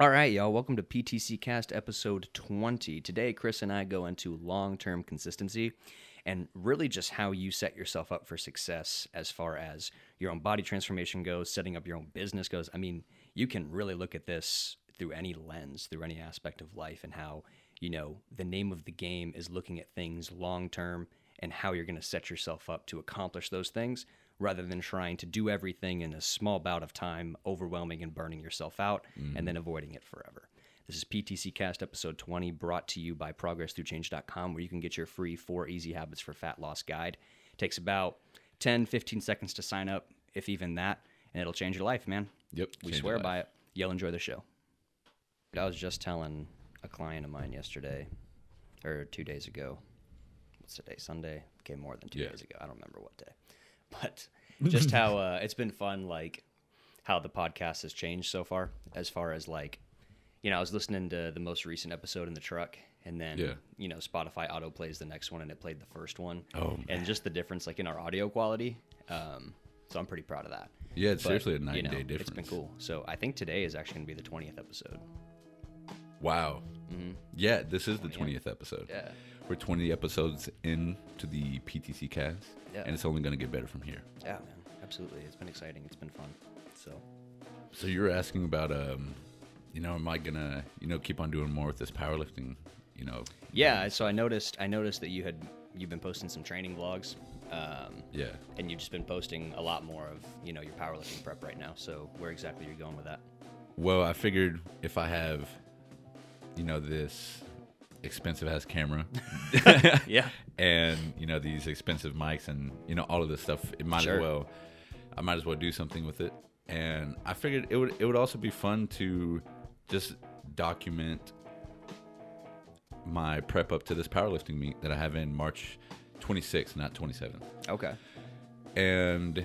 All right, y'all, welcome to PTC Cast episode 20. Today, Chris and I go into long-term consistency and really just how you set yourself up for success as far as your own body transformation goes, setting up your own business goes. I mean, you can really look at this through any lens, through any aspect of life and how, you know, the name of the game is looking at things long-term and how you're going to set yourself up to accomplish those things rather than trying to do everything in a small bout of time, overwhelming and burning yourself out, and then avoiding it forever. This is PTC Cast episode 20, brought to you by ProgressThroughChange.com, where you can get your free 4 Easy Habits for Fat Loss guide. It takes about 10, 15 seconds to sign up, if even that, and it'll change your life, man. Yep. We swear by it. You'll enjoy the show. I was just telling a client of mine yesterday, or 2 days ago. What's today? Sunday? Okay, more than two days ago. I don't remember what day. But just how it's been fun, like how the podcast has changed so far as like, you know, I was listening to the most recent episode in the truck and then, you know, Spotify auto plays the next one and it played the first one. Oh, man. And just the difference like in our audio quality. So I'm pretty proud of that. Yeah, it's seriously a 9-day difference. It's been cool. So I think today is actually going to be the 20th episode. Wow. Mm-hmm. Yeah, this is the 20th episode. Yeah. We're 20 episodes into the PTC Cast, and it's only going to get better from here. Yeah, man, absolutely. It's been exciting. It's been fun. So you're asking about, you know, am I going to, you know, keep on doing more with this powerlifting, you know? Yeah. So I noticed that you've been posting some training vlogs. Yeah. And you've just been posting a lot more of, you know, your powerlifting prep right now. So where exactly are you going with that? Well, I figured if I have, you know, this expensive ass camera and you know these expensive mics and you know all of this stuff, it might as well do something with it. And I figured it would also be fun to just document my prep up to this powerlifting meet that I have in March 26th, not 27th. Okay. And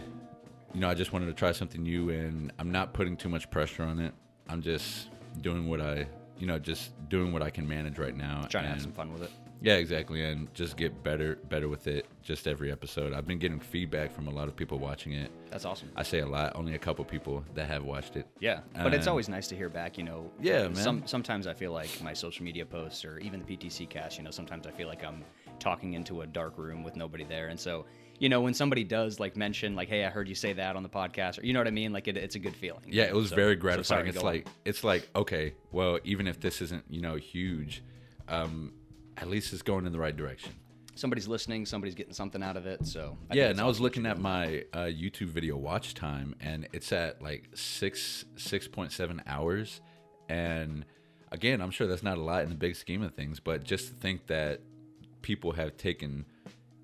you know, I just wanted to try something new, and I'm not putting too much pressure on it. I'm just doing what I can manage right now. Trying to have some fun with it. Yeah, exactly. And just get better with it just every episode. I've been getting feedback from a lot of people watching it. That's awesome. I say a lot. Only a couple people that have watched it. Yeah. But it's always nice to hear back, you know. Yeah, man. Sometimes I feel like my social media posts or even the PTC Cast, you know, sometimes I feel like I'm talking into a dark room with nobody there. And so, you know, when somebody does like mention like, hey, I heard you say that on the podcast, or you know what I mean? Like it's a good feeling. Yeah, it was very gratifying. It's like, okay, well, even if this isn't, you know, huge, at least it's going in the right direction. Somebody's listening, somebody's getting something out of it. So yeah, and I was looking at my YouTube video watch time, and it's at like 6.7 hours. And again, I'm sure that's not a lot in the big scheme of things, but just to think that people have taken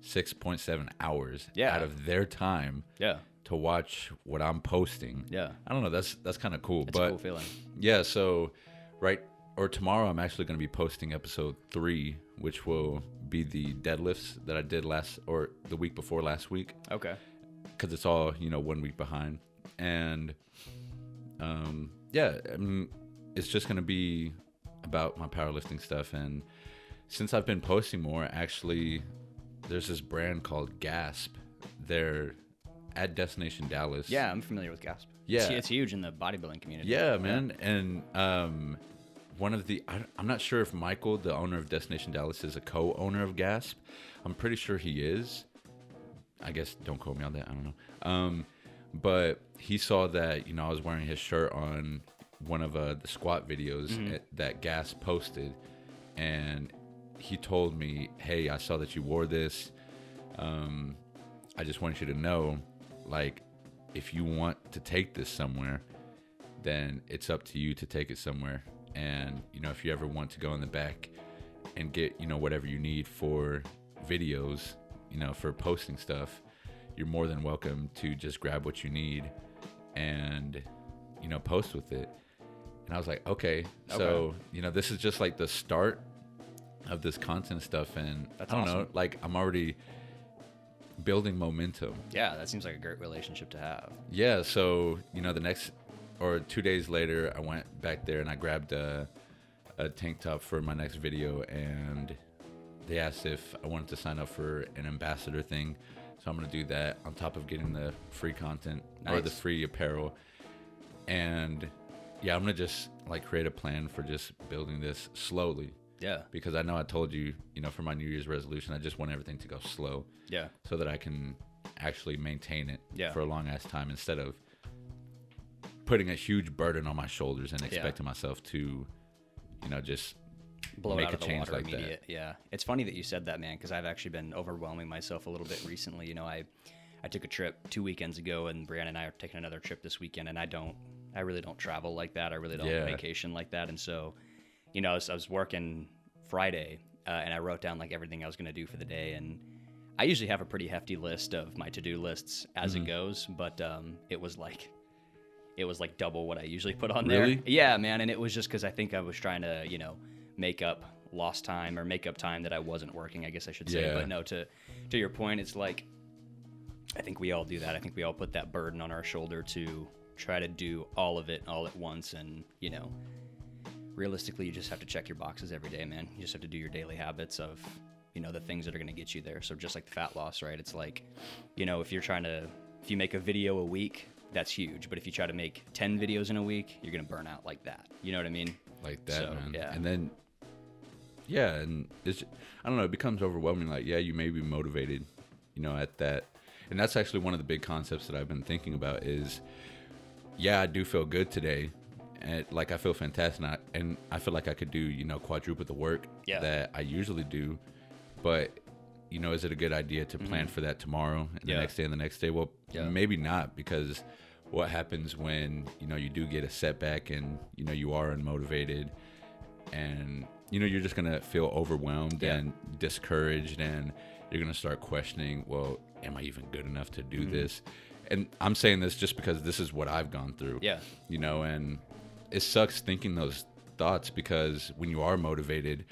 6.7 hours out of their time to watch what I'm posting. Yeah. I don't know, that's kind of cool. It's a cool feeling. Yeah, so tomorrow I'm actually going to be posting episode 3, which will be the deadlifts that I did the week before last week. Okay. Cuz it's all, you know, 1 week behind. And I mean, it's just going to be about my powerlifting stuff. And since I've been posting more, actually, there's this brand called Gasp. They're at Destination Dallas. Yeah, I'm familiar with Gasp. Yeah. It's huge in the bodybuilding community. Yeah, man. And one of the... I'm not sure if Michael, the owner of Destination Dallas, is a co-owner of Gasp. I'm pretty sure he is. I guess don't quote me on that. I don't know. But he saw that, you know, I was wearing his shirt on one of the squat videos that Gasp posted. And he told me, hey, I saw that you wore this. I just want you to know, like, if you want to take this somewhere, then it's up to you to take it somewhere. And, you know, if you ever want to go in the back and get, you know, whatever you need for videos, you know, for posting stuff, you're more than welcome to just grab what you need and, you know, post with it. And I was like, okay. So, you know, this is just like the start of this content stuff, and that's I don't know, like I'm already building momentum. Yeah, that seems like a great relationship to have. Yeah, so you know, 2 days later, I went back there and I grabbed a tank top for my next video, and they asked if I wanted to sign up for an ambassador thing. So I'm gonna do that on top of getting the free content or the free apparel. And yeah, I'm going to just like create a plan for just building this slowly. Yeah. Because I know I told you, you know, for my New Year's resolution, I just want everything to go slow. Yeah. So that I can actually maintain it for a long ass time instead of putting a huge burden on my shoulders and expecting myself to, you know, just blow make out a of the change water like immediate. That. Yeah. It's funny that you said that, man, because I've actually been overwhelming myself a little bit recently. You know, I took a trip 2 weekends ago, and Brianna and I are taking another trip this weekend, and I really don't travel like that. I really don't vacation like that. And so, you know, I was working Friday and I wrote down like everything I was going to do for the day. And I usually have a pretty hefty list of my to-do lists as it goes, but it was like double what I usually put on there. Yeah, man. And it was just because I think I was trying to, you know, make up time that I wasn't working, I guess I should say. Yeah. But no, to your point, it's like, I think we all do that. I think we all put that burden on our shoulder to try to do all of it all at once. And, you know, realistically, you just have to check your boxes every day, man. You just have to do your daily habits of, you know, the things that are going to get you there. So just like the fat loss, right? It's like, you know, if you make a video a week, that's huge. But if you try to make 10 videos in a week, you're going to burn out like that. You know what I mean? Like that, so, man. Yeah. And then, yeah. And it's, I don't know, it becomes overwhelming. Like, yeah, you may be motivated, you know, at that. And that's actually one of the big concepts that I've been thinking about is, yeah, I do feel good today. And like, I feel fantastic. And I feel like I could do, you know, quadruple the work that I usually do. But, you know, is it a good idea to plan for that tomorrow and the next day and the next day? Well, maybe not, because what happens when, you know, you do get a setback and, you know, you are unmotivated and, you know, you're just going to feel overwhelmed and discouraged, and you're going to start questioning, well, am I even good enough to do this? And I'm saying this just because this is what I've gone through. Yeah. You know, and it sucks thinking those thoughts, because when you are motivated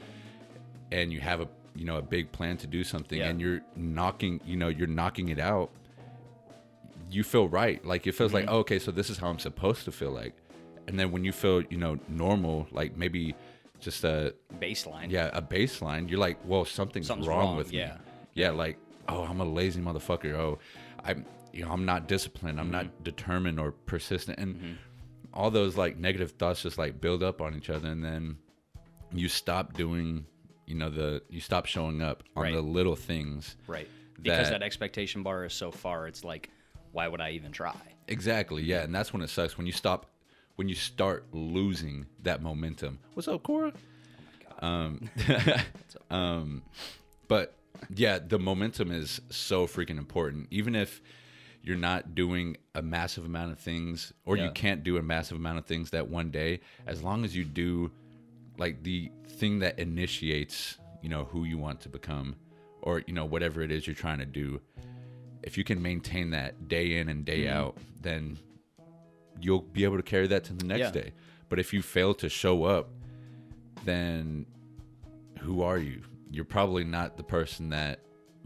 and you have a big plan to do something and you're knocking it out, you feel right. Like, it feels like, oh, okay, so this is how I'm supposed to feel like. And then when you feel, you know, normal, like maybe just a baseline, you're like, well, something's wrong with me. Yeah, like, oh, I'm a lazy motherfucker. Oh, I'm not disciplined. I'm not determined or persistent. And all those like negative thoughts just like build up on each other. And then you stop doing, you know, you stop showing up on the little things. Right. Because that expectation bar is so far. It's like, why would I even try? Exactly. Yeah. And that's when it sucks. When you start losing that momentum. What's up, Cora? Oh my God. What's up? But yeah, the momentum is so freaking important. Even if you're not doing a massive amount of things, or you can't do a massive amount of things that one day, as long as you do like the thing that initiates, you know, who you want to become, or, you know, whatever it is you're trying to do, if you can maintain that day in and day out, then you'll be able to carry that to the next day. But if you fail to show up, then who are you? You're probably not the person that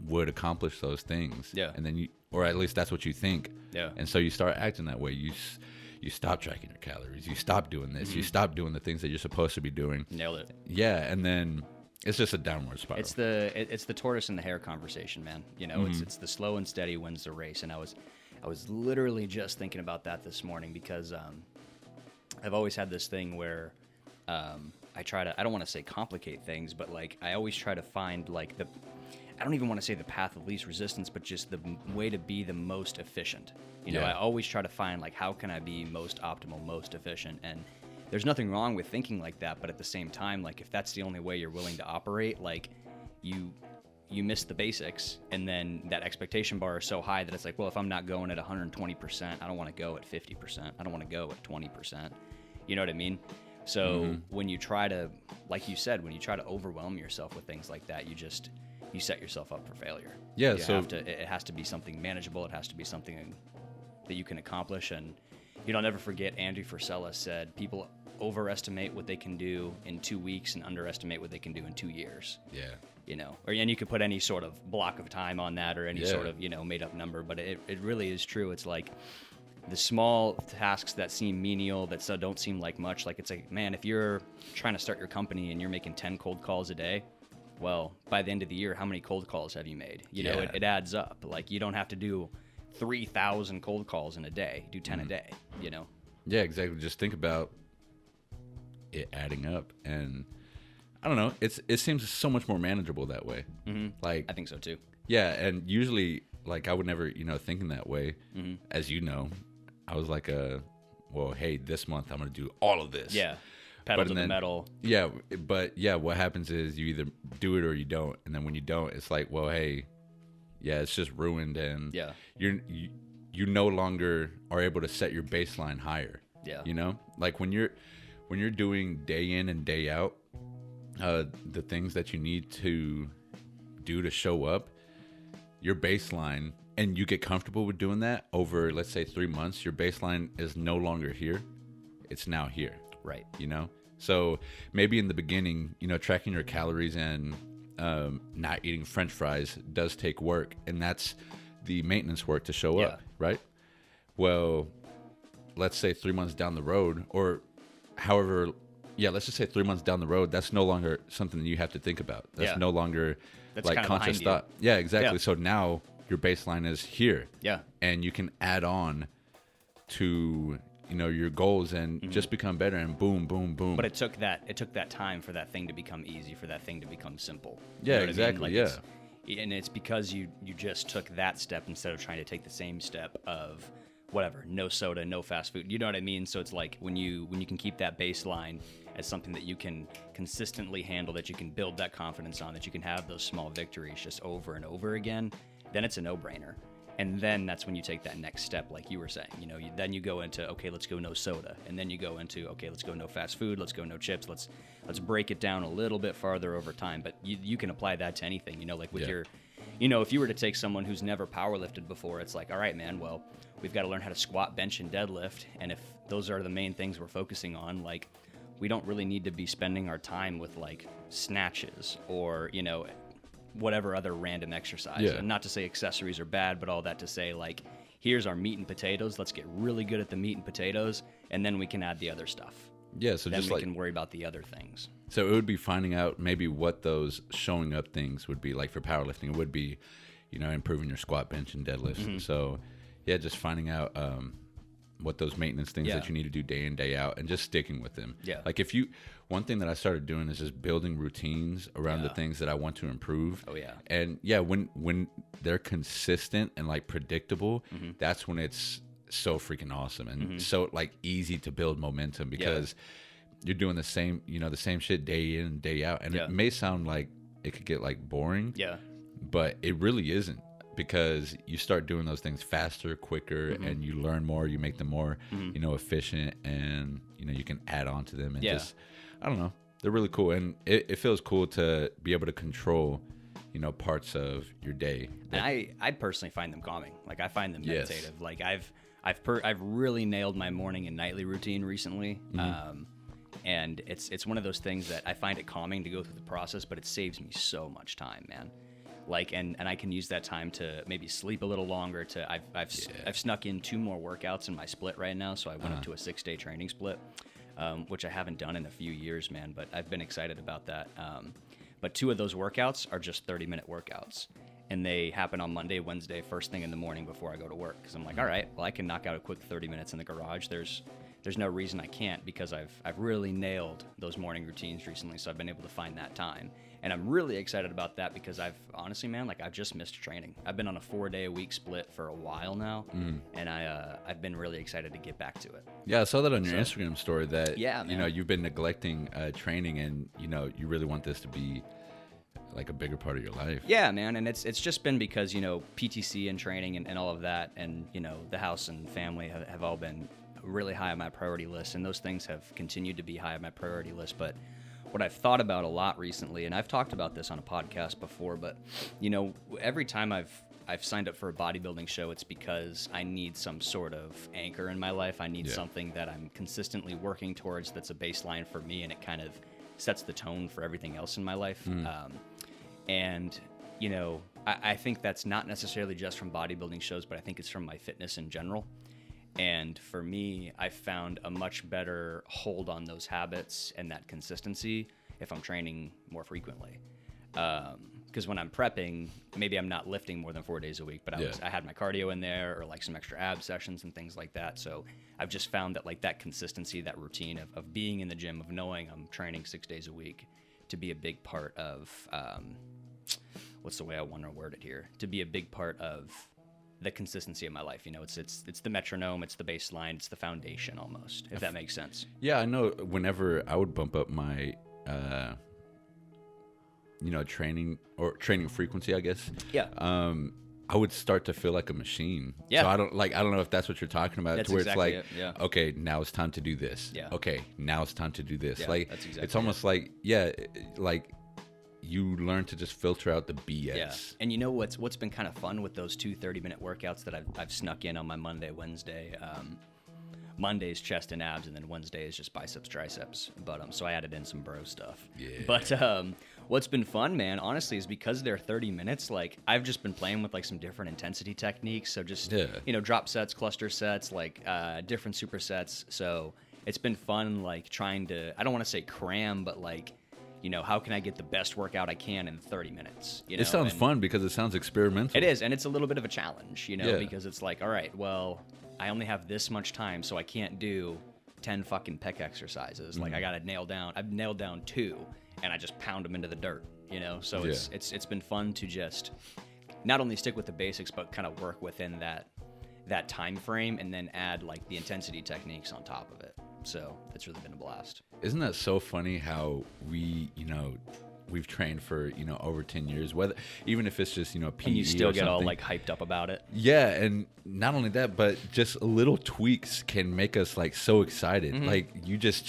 would accomplish those things. Yeah. And then or at least that's what you think. Yeah. And so you start acting that way. You stop tracking your calories. You stop doing this. You stop doing the things that you're supposed to be doing. Nailed it. Yeah. And then it's just a downward spiral. It's the tortoise and the hare conversation, man. You know, it's the slow and steady wins the race. And I was literally just thinking about that this morning, because I've always had this thing where I don't want to say complicate things, but like, I always try to find like I don't even want to say the path of least resistance, but just the way to be the most efficient. You know, I always try to find like, how can I be most optimal, most efficient? And there's nothing wrong with thinking like that. But at the same time, like, if that's the only way you're willing to operate, like you miss the basics. And then that expectation bar is so high that it's like, well, if I'm not going at 120%, I don't want to go at 50%. I don't want to go at 20%. You know what I mean? So when you try to, like you said, when you try to overwhelm yourself with things like that, you set yourself up for failure. Yeah. It has to be something manageable. It has to be something that you can accomplish. And, you know, I'll never forget, Andrew Fursella said, people overestimate what they can do in 2 weeks and underestimate what they can do in 2 years. Yeah. You know, and you could put any sort of block of time on that, or any sort of, you know, made up number, but it really is true. It's like, the small tasks that seem menial, that so don't seem like much. Like, it's like, man, if you're trying to start your company and you're making 10 cold calls a day, well, by the end of the year, how many cold calls have you made? You know, it adds up. Like, you don't have to do 3,000 cold calls in a day. Do 10 a day, you know? Yeah, exactly. Just think about it adding up. And I don't know, it seems so much more manageable that way. Mm-hmm. Like, I think so too. Yeah, and usually, like, I would never, think in that way. Mm-hmm. As you know, I was like, hey, this month I'm going to do all of this. Yeah, pedal to the metal. Yeah, but yeah, what happens is you either do it or you don't. And then when you don't, it's like, well, hey, yeah, it's just ruined. And you no longer are able to set your baseline higher. Yeah. You know? Like, when you're doing day in and day out, the things that you need to do to show up, your baseline, and you get comfortable with doing that over, let's say, 3 months, your baseline is no longer here. It's now here. Right. You know? So maybe in the beginning, tracking your calories and not eating French fries does take work. And that's the maintenance work to show up, right? Well, let's say 3 months down the road, or however, let's just say 3 months down the road, that's no longer something that you have to think about. That's no longer that's like conscious thought. Yeah, exactly. Yeah. So now your baseline is here. Yeah. And you can add on to, your goals and mm-hmm. just become better and boom, boom, boom. But it took that time for that thing to become easy, for that thing to become simple. Yeah, exactly. I mean? Like and it's because you just took that step instead of trying to take the same step of whatever, no soda, no fast food. You know what I mean? So it's like when you can keep that baseline as something that you can consistently handle, that you can build that confidence on, that you can have those small victories just over and over again, then it's a no-brainer. And then that's when you take that next step, like you were saying. Then you go into, okay, let's go no soda. And then you go into, okay, let's go no fast food. Let's go no chips. Let's break it down a little bit farther over time. But you can apply that to anything, like with your, if you were to take someone who's never powerlifted before, it's like, all right, man, well, we've got to learn how to squat, bench, and deadlift. And if those are the main things we're focusing on, like, we don't really need to be spending our time with, like, snatches or, whatever other random exercise. Yeah. And not to say accessories are bad, but all that to say, like, here's our meat and potatoes. Let's get really good at the meat and potatoes, and then we can add the other stuff. Yeah, so then just we can worry about the other things. So it would be finding out maybe what those showing up things would be. Like for powerlifting, it would be, improving your squat, bench, and deadlift. Mm-hmm. So yeah, just finding out what those maintenance things that you need to do day in, day out, and just sticking with them. Yeah. Like one thing that I started doing is just building routines around the things that I want to improve. Oh yeah. And when they're consistent and like predictable, mm-hmm. that's when it's so freaking awesome and mm-hmm. so like easy to build momentum because you're doing the same, the same shit day in, day out. And it may sound like it could get like boring. Yeah. But it really isn't. Because you start doing those things faster, quicker, mm-hmm. and you learn more, you make them more, mm-hmm. Efficient, and, you can add on to them. And just, I don't know, they're really cool. And it feels cool to be able to control, parts of your day. And I personally find them calming. Like, I find them meditative. Yes. Like, I've really nailed my morning and nightly routine recently. Mm-hmm. And it's one of those things that I find it calming to go through the process, but it saves me so much time, man. Like, and I can use that time to maybe sleep a little longer. I've snuck in 2 more workouts in my split right now, so I went up to a 6-day training split, which I haven't done in a few years, man. But I've been excited about that. But 2 of those workouts are just 30-minute workouts, and they happen on Monday, Wednesday, first thing in the morning before I go to work. Because I'm like, all right, well, I can knock out a quick 30 minutes in the garage. There's no reason I can't, because I've really nailed those morning routines recently, so I've been able to find that time. And I'm really excited about that because I've honestly, man, like, I've just missed training. I've been on a 4-day-a-week split for a while now, and I've been really excited to get back to it. Yeah, I saw that on your Instagram story that you've been neglecting training, and you really want this to be like a bigger part of your life. Yeah, man, and it's just been because PTC and training and all of that, and the house and family have all been really high on my priority list, and those things have continued to be high on my priority list, but. What I've thought about a lot recently, and I've talked about this on a podcast before, but every time I've signed up for a bodybuilding show, it's because I need some sort of anchor in my life. I need something that I'm consistently working towards that's a baseline for me, and it kind of sets the tone for everything else in my life. And I think that's not necessarily just from bodybuilding shows, but I think it's from my fitness in general. And for me, I found a much better hold on those habits and that consistency if I'm training more frequently. because when I'm prepping, maybe I'm not lifting more than 4 days a week, but I had my cardio in there or like some extra ab sessions and things like that. So I've just found that like that consistency, that routine of being in the gym, of knowing I'm training 6 days a week to be a big part of, what's the way I want to word it here? To be a big part of the consistency of my life. You know, it's the metronome, it's the baseline, it's the foundation almost, if that makes sense. Yeah, I know whenever I would bump up my, training or training frequency, I guess. Yeah. I would start to feel like a machine. Yeah. So I don't know if that's what you're talking about. That's where exactly it's like, it. Yeah. Okay, now it's time to do this. Yeah. Okay. Now it's time to do this. Yeah, like, that's exactly it's almost like, yeah, like you learn to just filter out the BS. Yeah. And you know, what's been kind of fun with those two 30-minute workouts that I've snuck in on my Monday, Wednesday, Monday's chest and abs, and then Wednesday is just biceps, triceps. But so I added in some bro stuff. Yeah. But what's been fun, man, honestly, is because they're 30 minutes. Like I've just been playing with like some different intensity techniques. So just drop sets, cluster sets, like different supersets. So it's been fun, like trying to. I don't want to say cram, but like. You know, how can I get the best workout I can in 30 minutes? You know? It sounds fun because it sounds experimental. It is, and it's a little bit of a challenge, because it's like, all right, well, I only have this much time, so I can't do 10 fucking pec exercises. Mm-hmm. Like, I got to I've nailed down two, and I just pound them into the dirt, So it's been fun to just not only stick with the basics, but kind of work within that time frame and then add, like, the intensity techniques on top of it. So it's really been a blast. Isn't that so funny how we, we've trained for, over 10 years, whether even if it's just, PE and you still get all like hyped up about it. Yeah. And not only that, but just little tweaks can make us like so excited. Mm-hmm. Like you just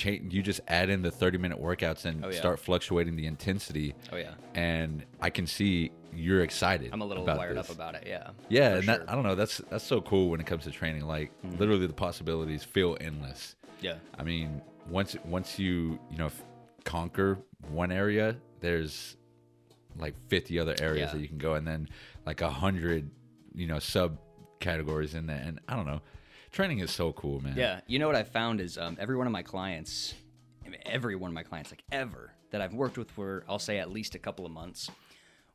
add in the 30-minute workouts and start fluctuating the intensity. Oh, yeah. And I can see you're excited. I'm a little wired up about it. Yeah. Yeah. And I don't know. That's so cool when it comes to training. Like literally the possibilities feel endless. Yeah. I mean, once you, conquer one area, there's like 50 other areas that you can go, and then like 100, subcategories in that. And I don't know. Training is so cool, man. Yeah. You know what I found is every one of my clients, like ever, that I've worked with for, I'll say at least a couple of months,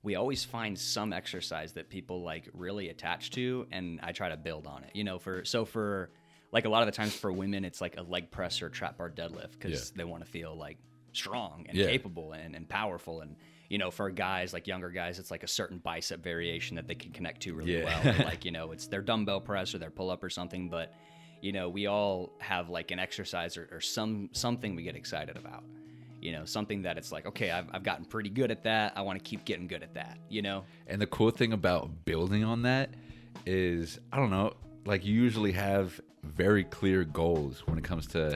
we always find some exercise that people like really attach to, and I try to build on it, for like a lot of the times for women, it's like a leg press or trap bar deadlift because they want to feel like strong and capable and powerful. And, for guys, like younger guys, it's like a certain bicep variation that they can connect to really well. And like, it's their dumbbell press or their pull up or something. But, we all have like an exercise or something we get excited about. Something that it's like, okay, I've gotten pretty good at that. I want to keep getting good at that, And the cool thing about building on that is, I don't know, like you usually have very clear goals when it comes to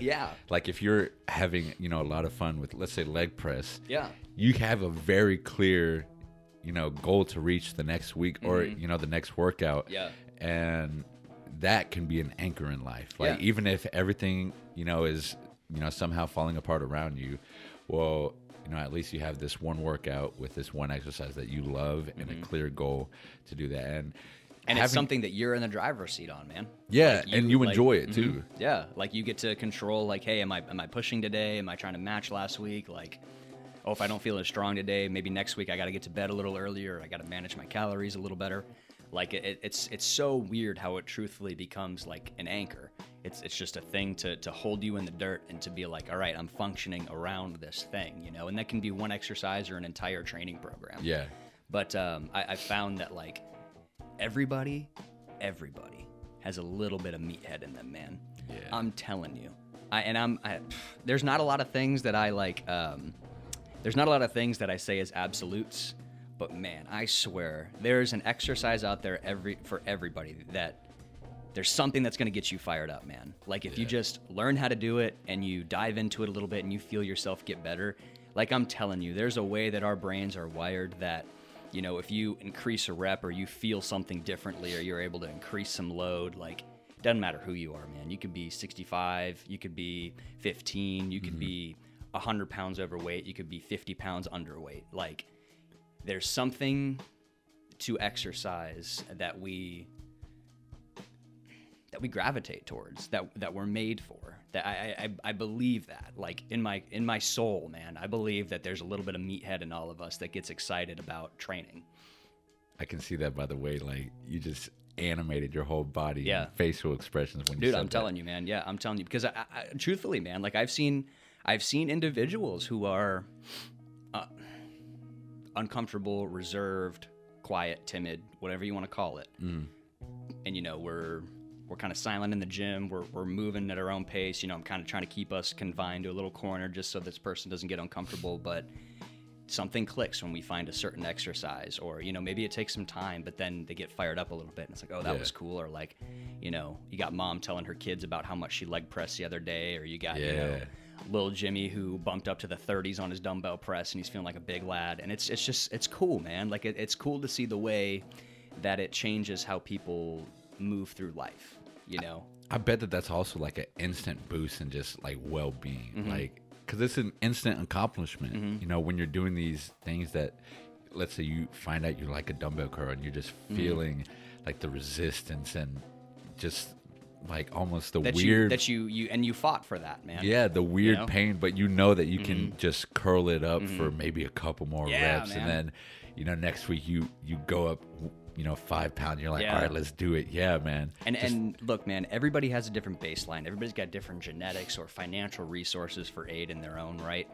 like if you're having a lot of fun with, let's say, leg press, you have a very clear goal to reach the next week or the next workout, and that can be an anchor in life, like even if everything is somehow falling apart around you, well, at least you have this one workout with this one exercise that you love and a clear goal to do that. And it's something that you're in the driver's seat on, man. Yeah, like and you like, enjoy it too. Mm-hmm. Yeah, like you get to control, like, hey, am I pushing today? Am I trying to match last week? Like, oh, if I don't feel as strong today, maybe next week I got to get to bed a little earlier. I got to manage my calories a little better. Like, it's so weird how it truthfully becomes like an anchor. It's just a thing to hold you in the dirt and to be like, all right, I'm functioning around this thing, And that can be one exercise or an entire training program. Yeah. But I found that like. Everybody has a little bit of meathead in them, man. Yeah. I'm telling you. There's not a lot of things that I like. There's not a lot of things that I say as absolutes, but man, I swear there's an exercise out there for everybody that there's something that's going to get you fired up, man. Like if you just learn how to do it and you dive into it a little bit and you feel yourself get better, like I'm telling you, there's a way that our brains are wired that. If you increase a rep or you feel something differently or you're able to increase some load, like it doesn't matter who you are, man. You could be 65, you could be 15, you could be 100 pounds overweight, you could be 50 pounds underweight. Like there's something to exercise that we gravitate towards, that we're made for, That I believe that, like, in my soul, man, I believe that there's a little bit of meathead in all of us that gets excited about training. I can see that by the way, like, you just animated your whole body, yeah, and facial expressions when you said that. Dude, I'm telling you, man. Yeah, I'm telling you, because I truthfully, man, like, I've seen individuals who are uncomfortable, reserved, quiet, timid, whatever you want to call it. Mm. And, you know, we're kind of silent in the gym. We're moving at our own pace. You know, I'm kind of trying to keep us confined to a little corner just so this person doesn't get uncomfortable. But something clicks when we find a certain exercise, or, you know, maybe it takes some time, but then they get fired up a little bit and it's like, oh, that was cool. Or, like, you know, you got mom telling her kids about how much she leg pressed the other day, or you got, you know, little Jimmy who bumped up to the 30s on his dumbbell press and he's feeling like a big lad. And it's just, it's cool, man. Like, it's cool to see the way that it changes how people move through life, you know. I bet that's also like an instant boost in just like well-being, mm-hmm, like, because it's an instant accomplishment, mm-hmm, you know, when you're doing these things that, let's say you find out you like a dumbbell curl and you're just feeling, mm-hmm, like the resistance and just like almost the that weird you fought for that, man. Yeah, the weird, you know, pain, but you know that you, mm-hmm, can just curl it up, mm-hmm, for maybe a couple more reps, man. And then, you know, next week you go up, you know, 5 pounds, you're like, all right, let's do it. Yeah, man. And look, man, everybody has a different baseline. Everybody's got different genetics or financial resources for aid in their own right.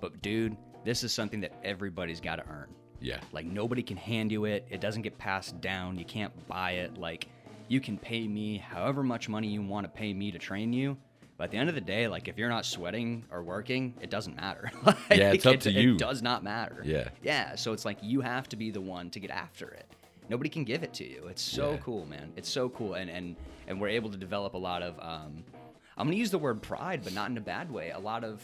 But dude, this is something that everybody's got to earn. Yeah. Like, nobody can hand you it. It doesn't get passed down. You can't buy it. Like, you can pay me however much money you want to pay me to train you. But at the end of the day, like, if you're not sweating or working, it doesn't matter. Like, yeah, it's up to you. It does not matter. Yeah. Yeah. So it's like, you have to be the one to get after it. Nobody can give it to you. It's so cool, man. It's so cool. And we're able to develop a lot of, I'm going to use the word pride, but not in a bad way. A lot of,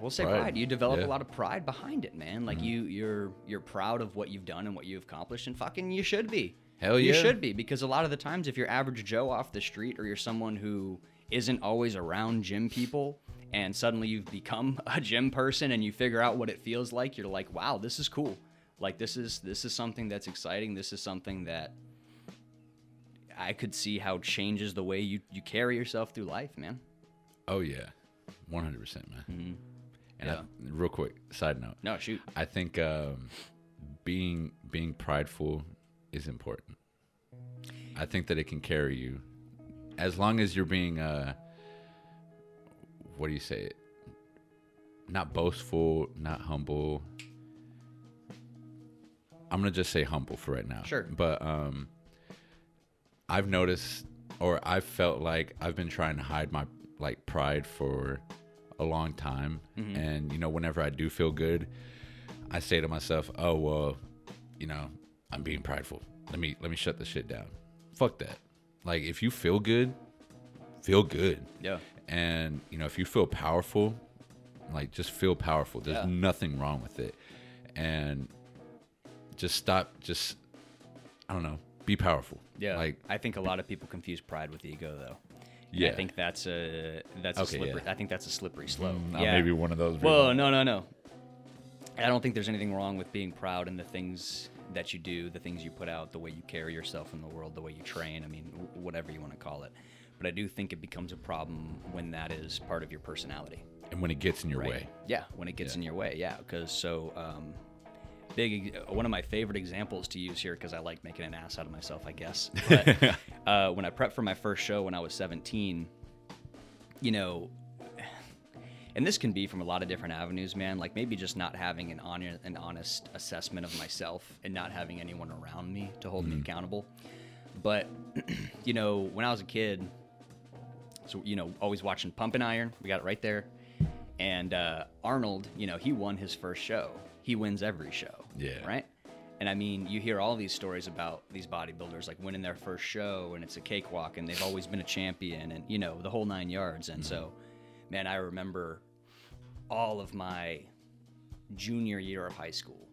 we'll say pride. You develop a lot of pride behind it, man. Like, mm-hmm, you're proud of what you've done and what you've accomplished, and fucking you should be. Hell yeah. You should be, because a lot of the times if you're average Joe off the street, or you're someone who isn't always around gym people, and suddenly you've become a gym person and you figure out what it feels like, you're like, wow, this is cool. Like, this is something that's exciting. This is something that I could see how changes the way you carry yourself through life, man. Oh, yeah. 100%, man. Mm-hmm. And real quick, side note. No, shoot. I think being prideful is important. I think that it can carry you. As long as you're being, what do you say? Not boastful, not humble. I'm going to just say humble for right now. Sure. But I've noticed, or I've felt like I've been trying to hide my, like, pride for a long time. Mm-hmm. And, you know, whenever I do feel good, I say to myself, oh, well, you know, I'm being prideful. Let me shut this shit down. Fuck that. Like, if you feel good, feel good. Yeah. And, you know, if you feel powerful, like, just feel powerful. There's nothing wrong with it. And just stop, just, I don't know, be powerful. Yeah. Like, I think a lot of people confuse pride with ego, though. Yeah. I think that's a slippery slope. Maybe one of those. Whoa, no. I don't think there's anything wrong with being proud in the things that you do, the things you put out, the way you carry yourself in the world, the way you train. I mean, whatever you want to call it. But I do think it becomes a problem when that is part of your personality. And when it gets in your way. Yeah, when it gets in your way. Yeah, because so... one of my favorite examples to use here, because I like making an ass out of myself, I guess. But when I prepped for my first show when I was 17, you know, and this can be from a lot of different avenues, man. Like, maybe just not having an honest assessment of myself and not having anyone around me to hold me accountable. But, you know, when I was a kid, so, you know, always watching Pumping Iron. We got it right there. And Arnold, you know, he won his first show. He wins every show, right? And I mean, you hear all these stories about these bodybuilders, like, winning their first show, and it's a cakewalk, and they've always been a champion, and, you know, the whole nine yards. And so, man, I remember all of my junior year of high school,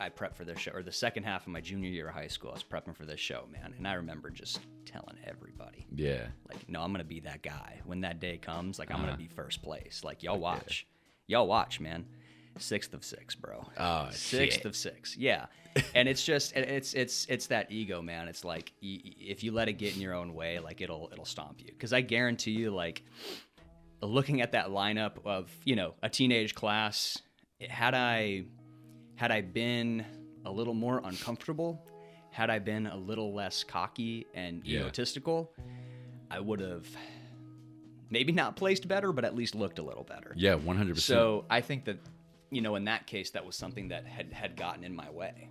I prepped for this show, or the second half of my junior year of high school, I was prepping for this show, man. And I remember just telling everybody, like, no, I'm going to be that guy. When that day comes, like, I'm going to be first place. Like, y'all watch, man. sixth of six, bro. Oh, sixth shit. Of six. Yeah. And it's just, it's that ego, man. It's like, if you let it get in your own way, like it'll stomp you. 'Cause I guarantee you, like, looking at that lineup of, you know, a teenage class, had I been a little more uncomfortable, had I been a little less cocky and egotistical, I would have maybe not placed better, but at least looked a little better. Yeah, 100%. So I think that, you know, in that case, that was something that had gotten in my way.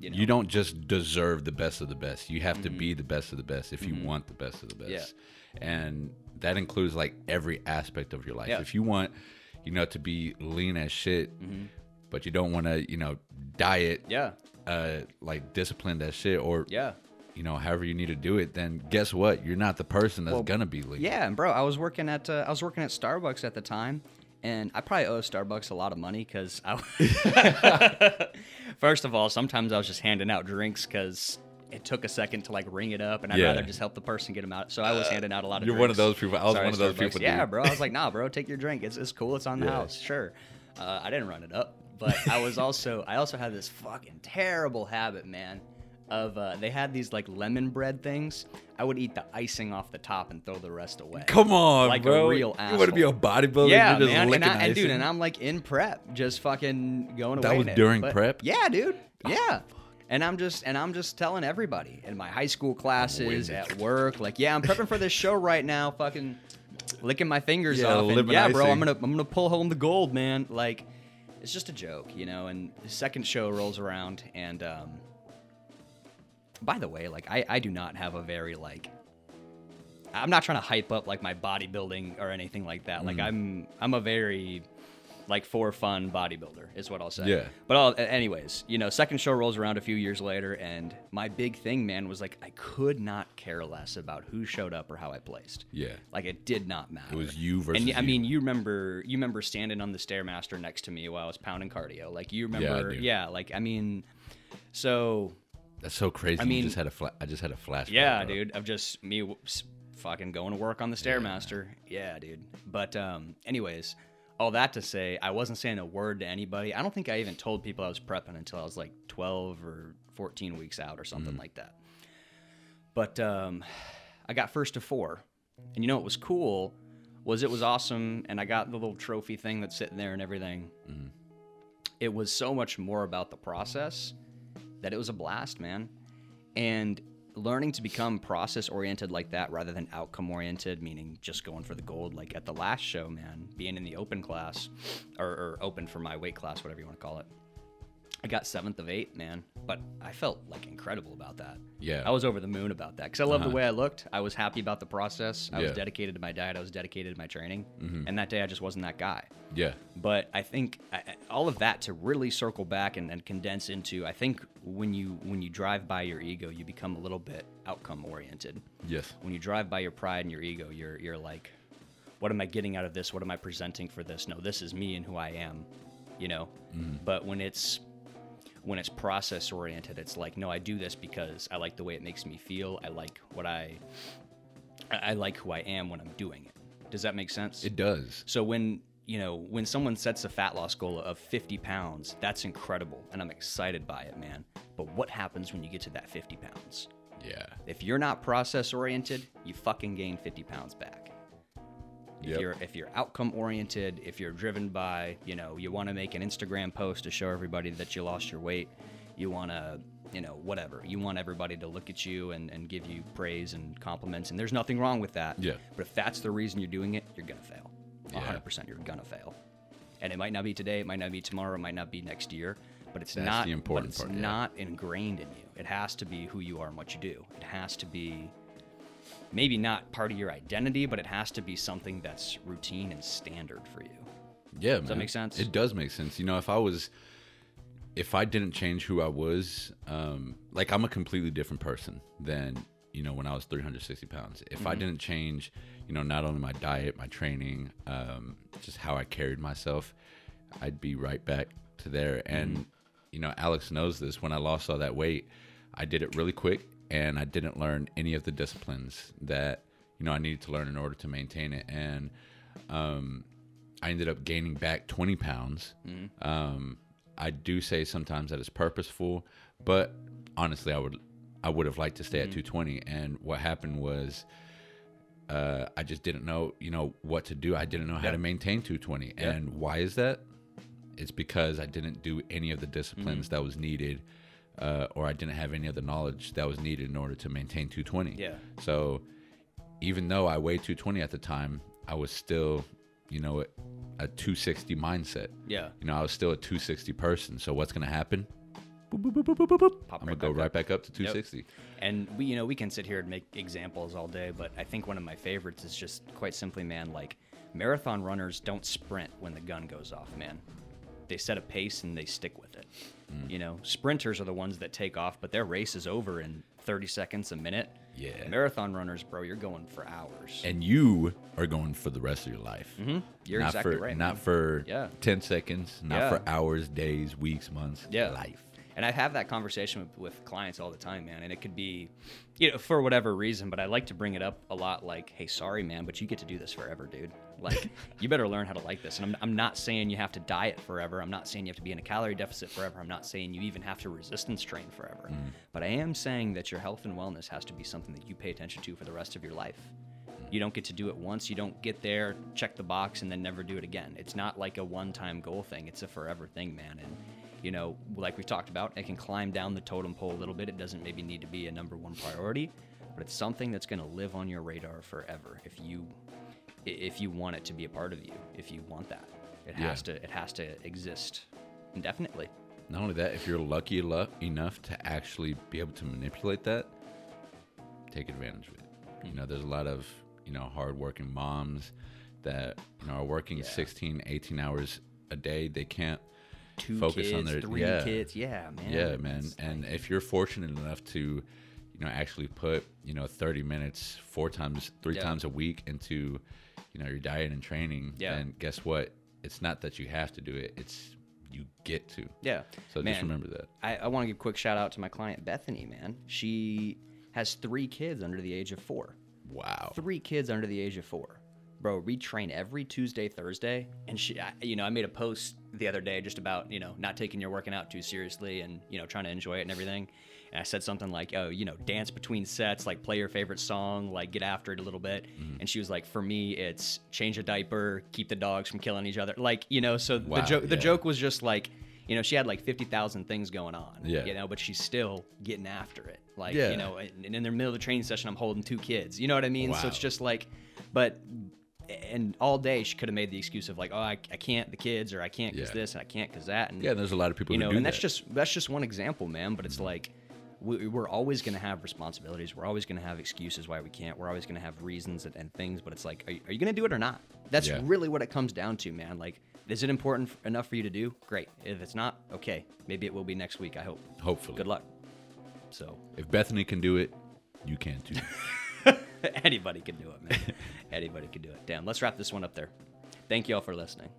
You know? You don't just deserve the best of the best. You have to be the best of the best if you want the best of the best. Yeah. And that includes, like, every aspect of your life. Yeah. If you want, you know, to be lean as shit, but you don't want to, you know, diet, like, discipline that shit or... Yeah. You know, however you need to do it, then guess what? You're not the person that's gonna be leaving. Yeah, and bro, I was working at Starbucks at the time, and I probably owe Starbucks a lot of money because first of all, sometimes I was just handing out drinks because it took a second to like ring it up, and I'd rather just help the person get them out. So I was handing out a lot of. You're drinks. One of those people. I was Starbucks. One of those people. Dude. Yeah, bro. I was like, nah, bro, take your drink. It's cool. It's on the house. Sure. I didn't run it up, but I also had this fucking terrible habit, man. Of they had these like lemon bread things. I would eat the icing off the top and throw the rest away. Come on, like bro. Like a real asshole. You want to be a bodybuilder? Yeah, you're just man. And I'm like in prep, just fucking going away. That was during prep? Yeah, dude. Yeah. Oh, and I'm just telling everybody in my high school classes, at work, like, yeah, I'm prepping for this show right now, fucking licking my fingers off. And, bro, I'm gonna pull home the gold, man. Like, it's just a joke, you know. And the second show rolls around, and by the way, like, I do not have a very, like... I'm not trying to hype up, like, my bodybuilding or anything like that. Like, I'm a very, like, for-fun bodybuilder is what I'll say. Yeah. But anyways, you know, second show rolls around a few years later, and my big thing, man, was, like, I could not care less about who showed up or how I placed. Yeah. Like, it did not matter. It was you versus you. I mean, you remember standing on the Stairmaster next to me while I was pounding cardio. Like, you remember... Yeah, like, I mean... So... That's so crazy. I mean, you just had I just had a flashback. Yeah, bro. Dude. Of just me fucking going to work on the Stairmaster. Yeah, dude. But anyways, all that to say, I wasn't saying a word to anybody. I don't think I even told people I was prepping until I was like 12 or 14 weeks out or something like that. But I got first to 4. And you know what was cool was it was awesome. And I got the little trophy thing that's sitting there and everything. It was so much more about the process that it was a blast, man. And learning to become process-oriented like that rather than outcome-oriented, meaning just going for the gold, like at the last show, man, being in the open class, or open for my weight class, whatever you want to call it, I got 7th of 8, man. But I felt, like, incredible about that. Yeah. I was over the moon about that because I loved the way I looked. I was happy about the process. I was dedicated to my diet. I was dedicated to my training. And that day I just wasn't that guy. Yeah. But I think all of that, to really circle back and condense into, I think when you drive by your ego, you become a little bit outcome-oriented. Yes. When you drive by your pride and your ego, you're like, what am I getting out of this? What am I presenting for this? No, this is me and who I am, you know? But when it's process oriented, it's like, no, I do this because I like the way it makes me feel. I like what I like who I am when I'm doing it. Does that make sense? It does. So when someone sets a fat loss goal of 50 pounds, that's incredible. And I'm excited by it, man. But what happens when you get to that 50 pounds? Yeah. If you're not process oriented, you fucking gain 50 pounds back. If you're outcome oriented, if you're driven by, you know, you want to make an Instagram post to show everybody that you lost your weight, you want to, you know, whatever, you want everybody to look at you and give you praise and compliments, and there's nothing wrong with that. Yeah. But if that's the reason you're doing it, you're gonna fail. 100%, you're gonna fail. And it might not be today, it might not be tomorrow, it might not be next year, but it's not ingrained in you. It has to be who you are and what you do. It has to be. Maybe not part of your identity, but it has to be something that's routine and standard for you. Yeah, man. Does that make sense? It does make sense. You know, if I didn't change who I was, like, I'm a completely different person than, you know, when I was 360 pounds. If I didn't change, you know, not only my diet, my training, just how I carried myself, I'd be right back to there. And, you know, Alex knows this. When I lost all that weight, I did it really quick. And I didn't learn any of the disciplines that, you know, I needed to learn in order to maintain it. And I ended up gaining back 20 pounds. Mm-hmm. I do say sometimes that it's purposeful, but honestly, I would have liked to stay at 220. And what happened was, I just didn't know, what to do. I didn't know how to maintain 220. Yeah. And why is that? It's because I didn't do any of the disciplines that was needed, or I didn't have any of the knowledge that was needed in order to maintain 220. Yeah. So even though I weighed 220 at the time, I was still, a 260 mindset. Yeah. I was still a 260 person. So what's going to happen? Boop, boop, boop, boop, boop, boop. I'm going to go right back up to 260. Yep. And we, we can sit here and make examples all day, but I think one of my favorites is just quite simply, man, like marathon runners don't sprint when the gun goes off, man. They set a pace and they stick with it. Mm. Sprinters are the ones that take off, but their race is over in 30 seconds, a minute. Yeah. Marathon runners, bro, you're going for hours. And you are going for the rest of your life. Mm-hmm. You're not exactly right. Not for 10 seconds, not for hours, days, weeks, months, life. And I have that conversation with clients all the time, man. And it could be, for whatever reason, but I like to bring it up a lot like, hey, sorry, man, but you get to do this forever, dude. Like, you better learn how to like this. And I'm not saying you have to diet forever. I'm not saying you have to be in a calorie deficit forever. I'm not saying you even have to resistance train forever. Mm. But I am saying that your health and wellness has to be something that you pay attention to for the rest of your life. You don't get to do it once. You don't get there, check the box, and then never do it again. It's not like a one-time goal thing. It's a forever thing, man. And like we talked about, it can climb down the totem pole a little bit. It doesn't maybe need to be a number one priority, but it's something that's going to live on your radar forever if you want it to be a part of you, if you want that. It has to exist indefinitely. Not only that, if you're lucky enough to actually be able to manipulate that, take advantage of it. Mm-hmm. There's a lot of, hardworking moms that, are working 16, 18 hours a day. They can't focus kids, on their 3 kids. Yeah, man. Yeah, man. And if you're fortunate enough to, actually put, 30 minutes 3 times a week into, your diet and training, then guess what? It's not that you have to do it. It's you get to. Yeah. So man, just remember that. I want to give a quick shout out to my client, Bethany, man. She has 3 kids under the age of 4. Wow. 3 kids under the age of 4. Bro, we train every Tuesday, Thursday, and she, I made a post the other day just about, not taking your working out too seriously and, trying to enjoy it and everything. And I said something like, oh, dance between sets, like play your favorite song, like get after it a little bit. Mm-hmm. And she was like, for me, it's change a diaper, keep the dogs from killing each other. Like, so wow, the joke was just like, she had like 50,000 things going on, but she's still getting after it. Like, and in the middle of the training session, I'm holding 2 kids, you know what I mean? Wow. So it's just like, and all day she could have made the excuse of like, oh, I can't, the kids, or I can't because this, and I can't because that. And there's a lot of people who do and that's just one example, man. But it's like, we're always going to have responsibilities. We're always going to have excuses why we can't. We're always going to have reasons and things. But it's like, are you going to do it or not? That's really what it comes down to, man. Like, is it important enough for you to do? Great. If it's not, okay. Maybe it will be next week, I hope. Hopefully. Good luck. So if Bethany can do it, you can too. Anybody can do it, man. Anybody can do it. Damn, let's wrap this one up there. Thank you all for listening.